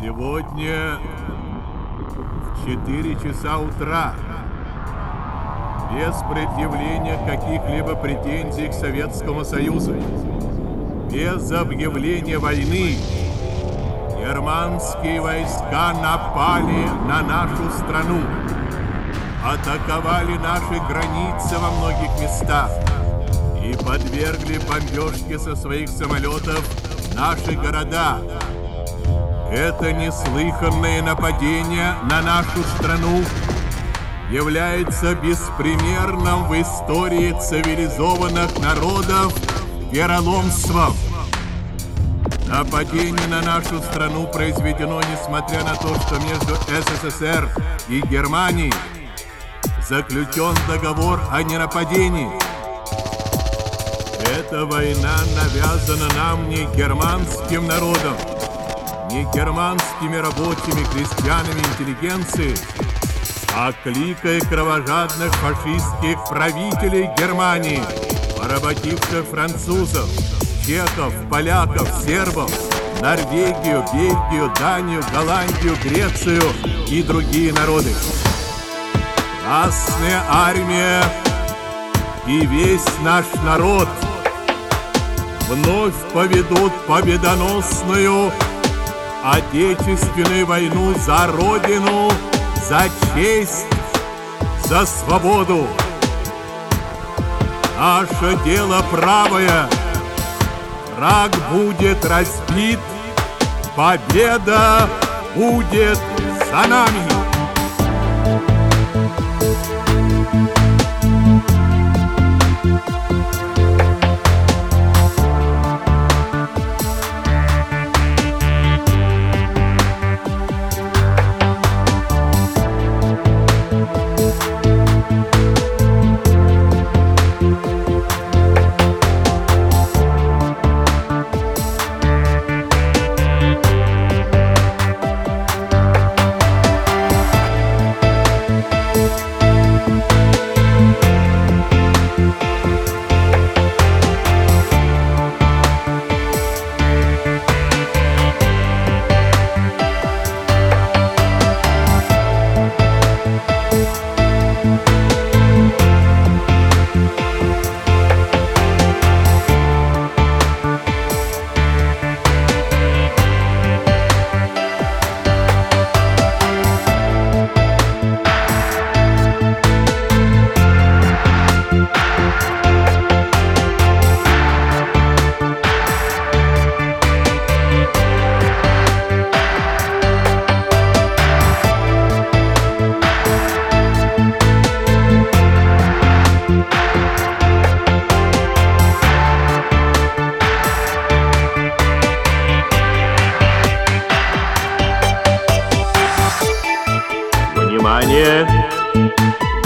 Сегодня в 4 часа утра, без предъявления каких-либо претензий к Советскому Союзу, без объявления войны, германские войска напали на нашу страну, атаковали наши границы во многих местах и подвергли бомбежке со своих самолетов наши города. Это неслыханное нападение на нашу страну является беспримерным в истории цивилизованных народов вероломством. Нападение на нашу страну произведено, несмотря на то, что между СССР и Германией заключен договор о ненападении. Эта война навязана нам не германским народом, не германскими рабочими, крестьянами, интеллигенцией, а кликой кровожадных фашистских правителей Германии, поработивших французов, чехов, поляков, сербов, Норвегию, Бельгию, Данию, Голландию, Грецию и другие народы. Красная армия и весь наш народ вновь поведут победоносную отечественную войну за Родину, за честь, за свободу. Наше дело правое. Враг будет разбит, победа будет за нами.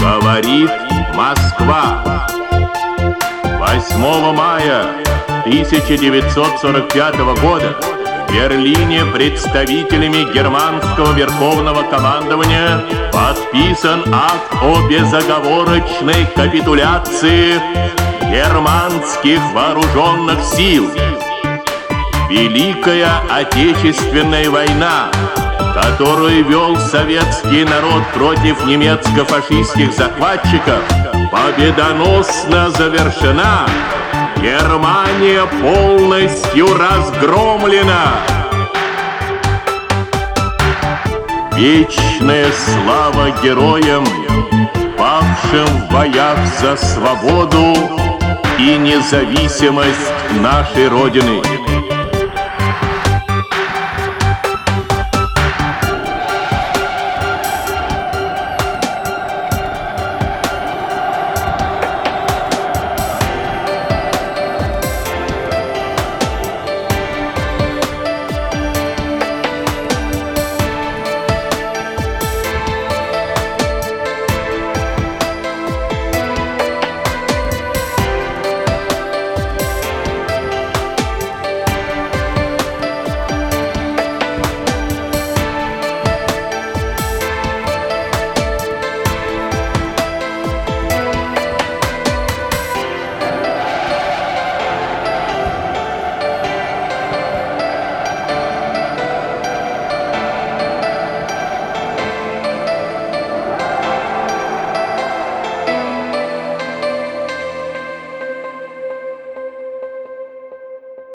Говорит Москва. 8 мая 1945 года в Берлине представителями Германского Верховного командования подписан акт о безоговорочной капитуляции германских вооруженных сил. Великая Отечественная война, которую вел советский народ против немецко-фашистских захватчиков, победоносно завершена. Германия полностью разгромлена. Вечная слава героям, павшим в боях за свободу и независимость нашей Родины.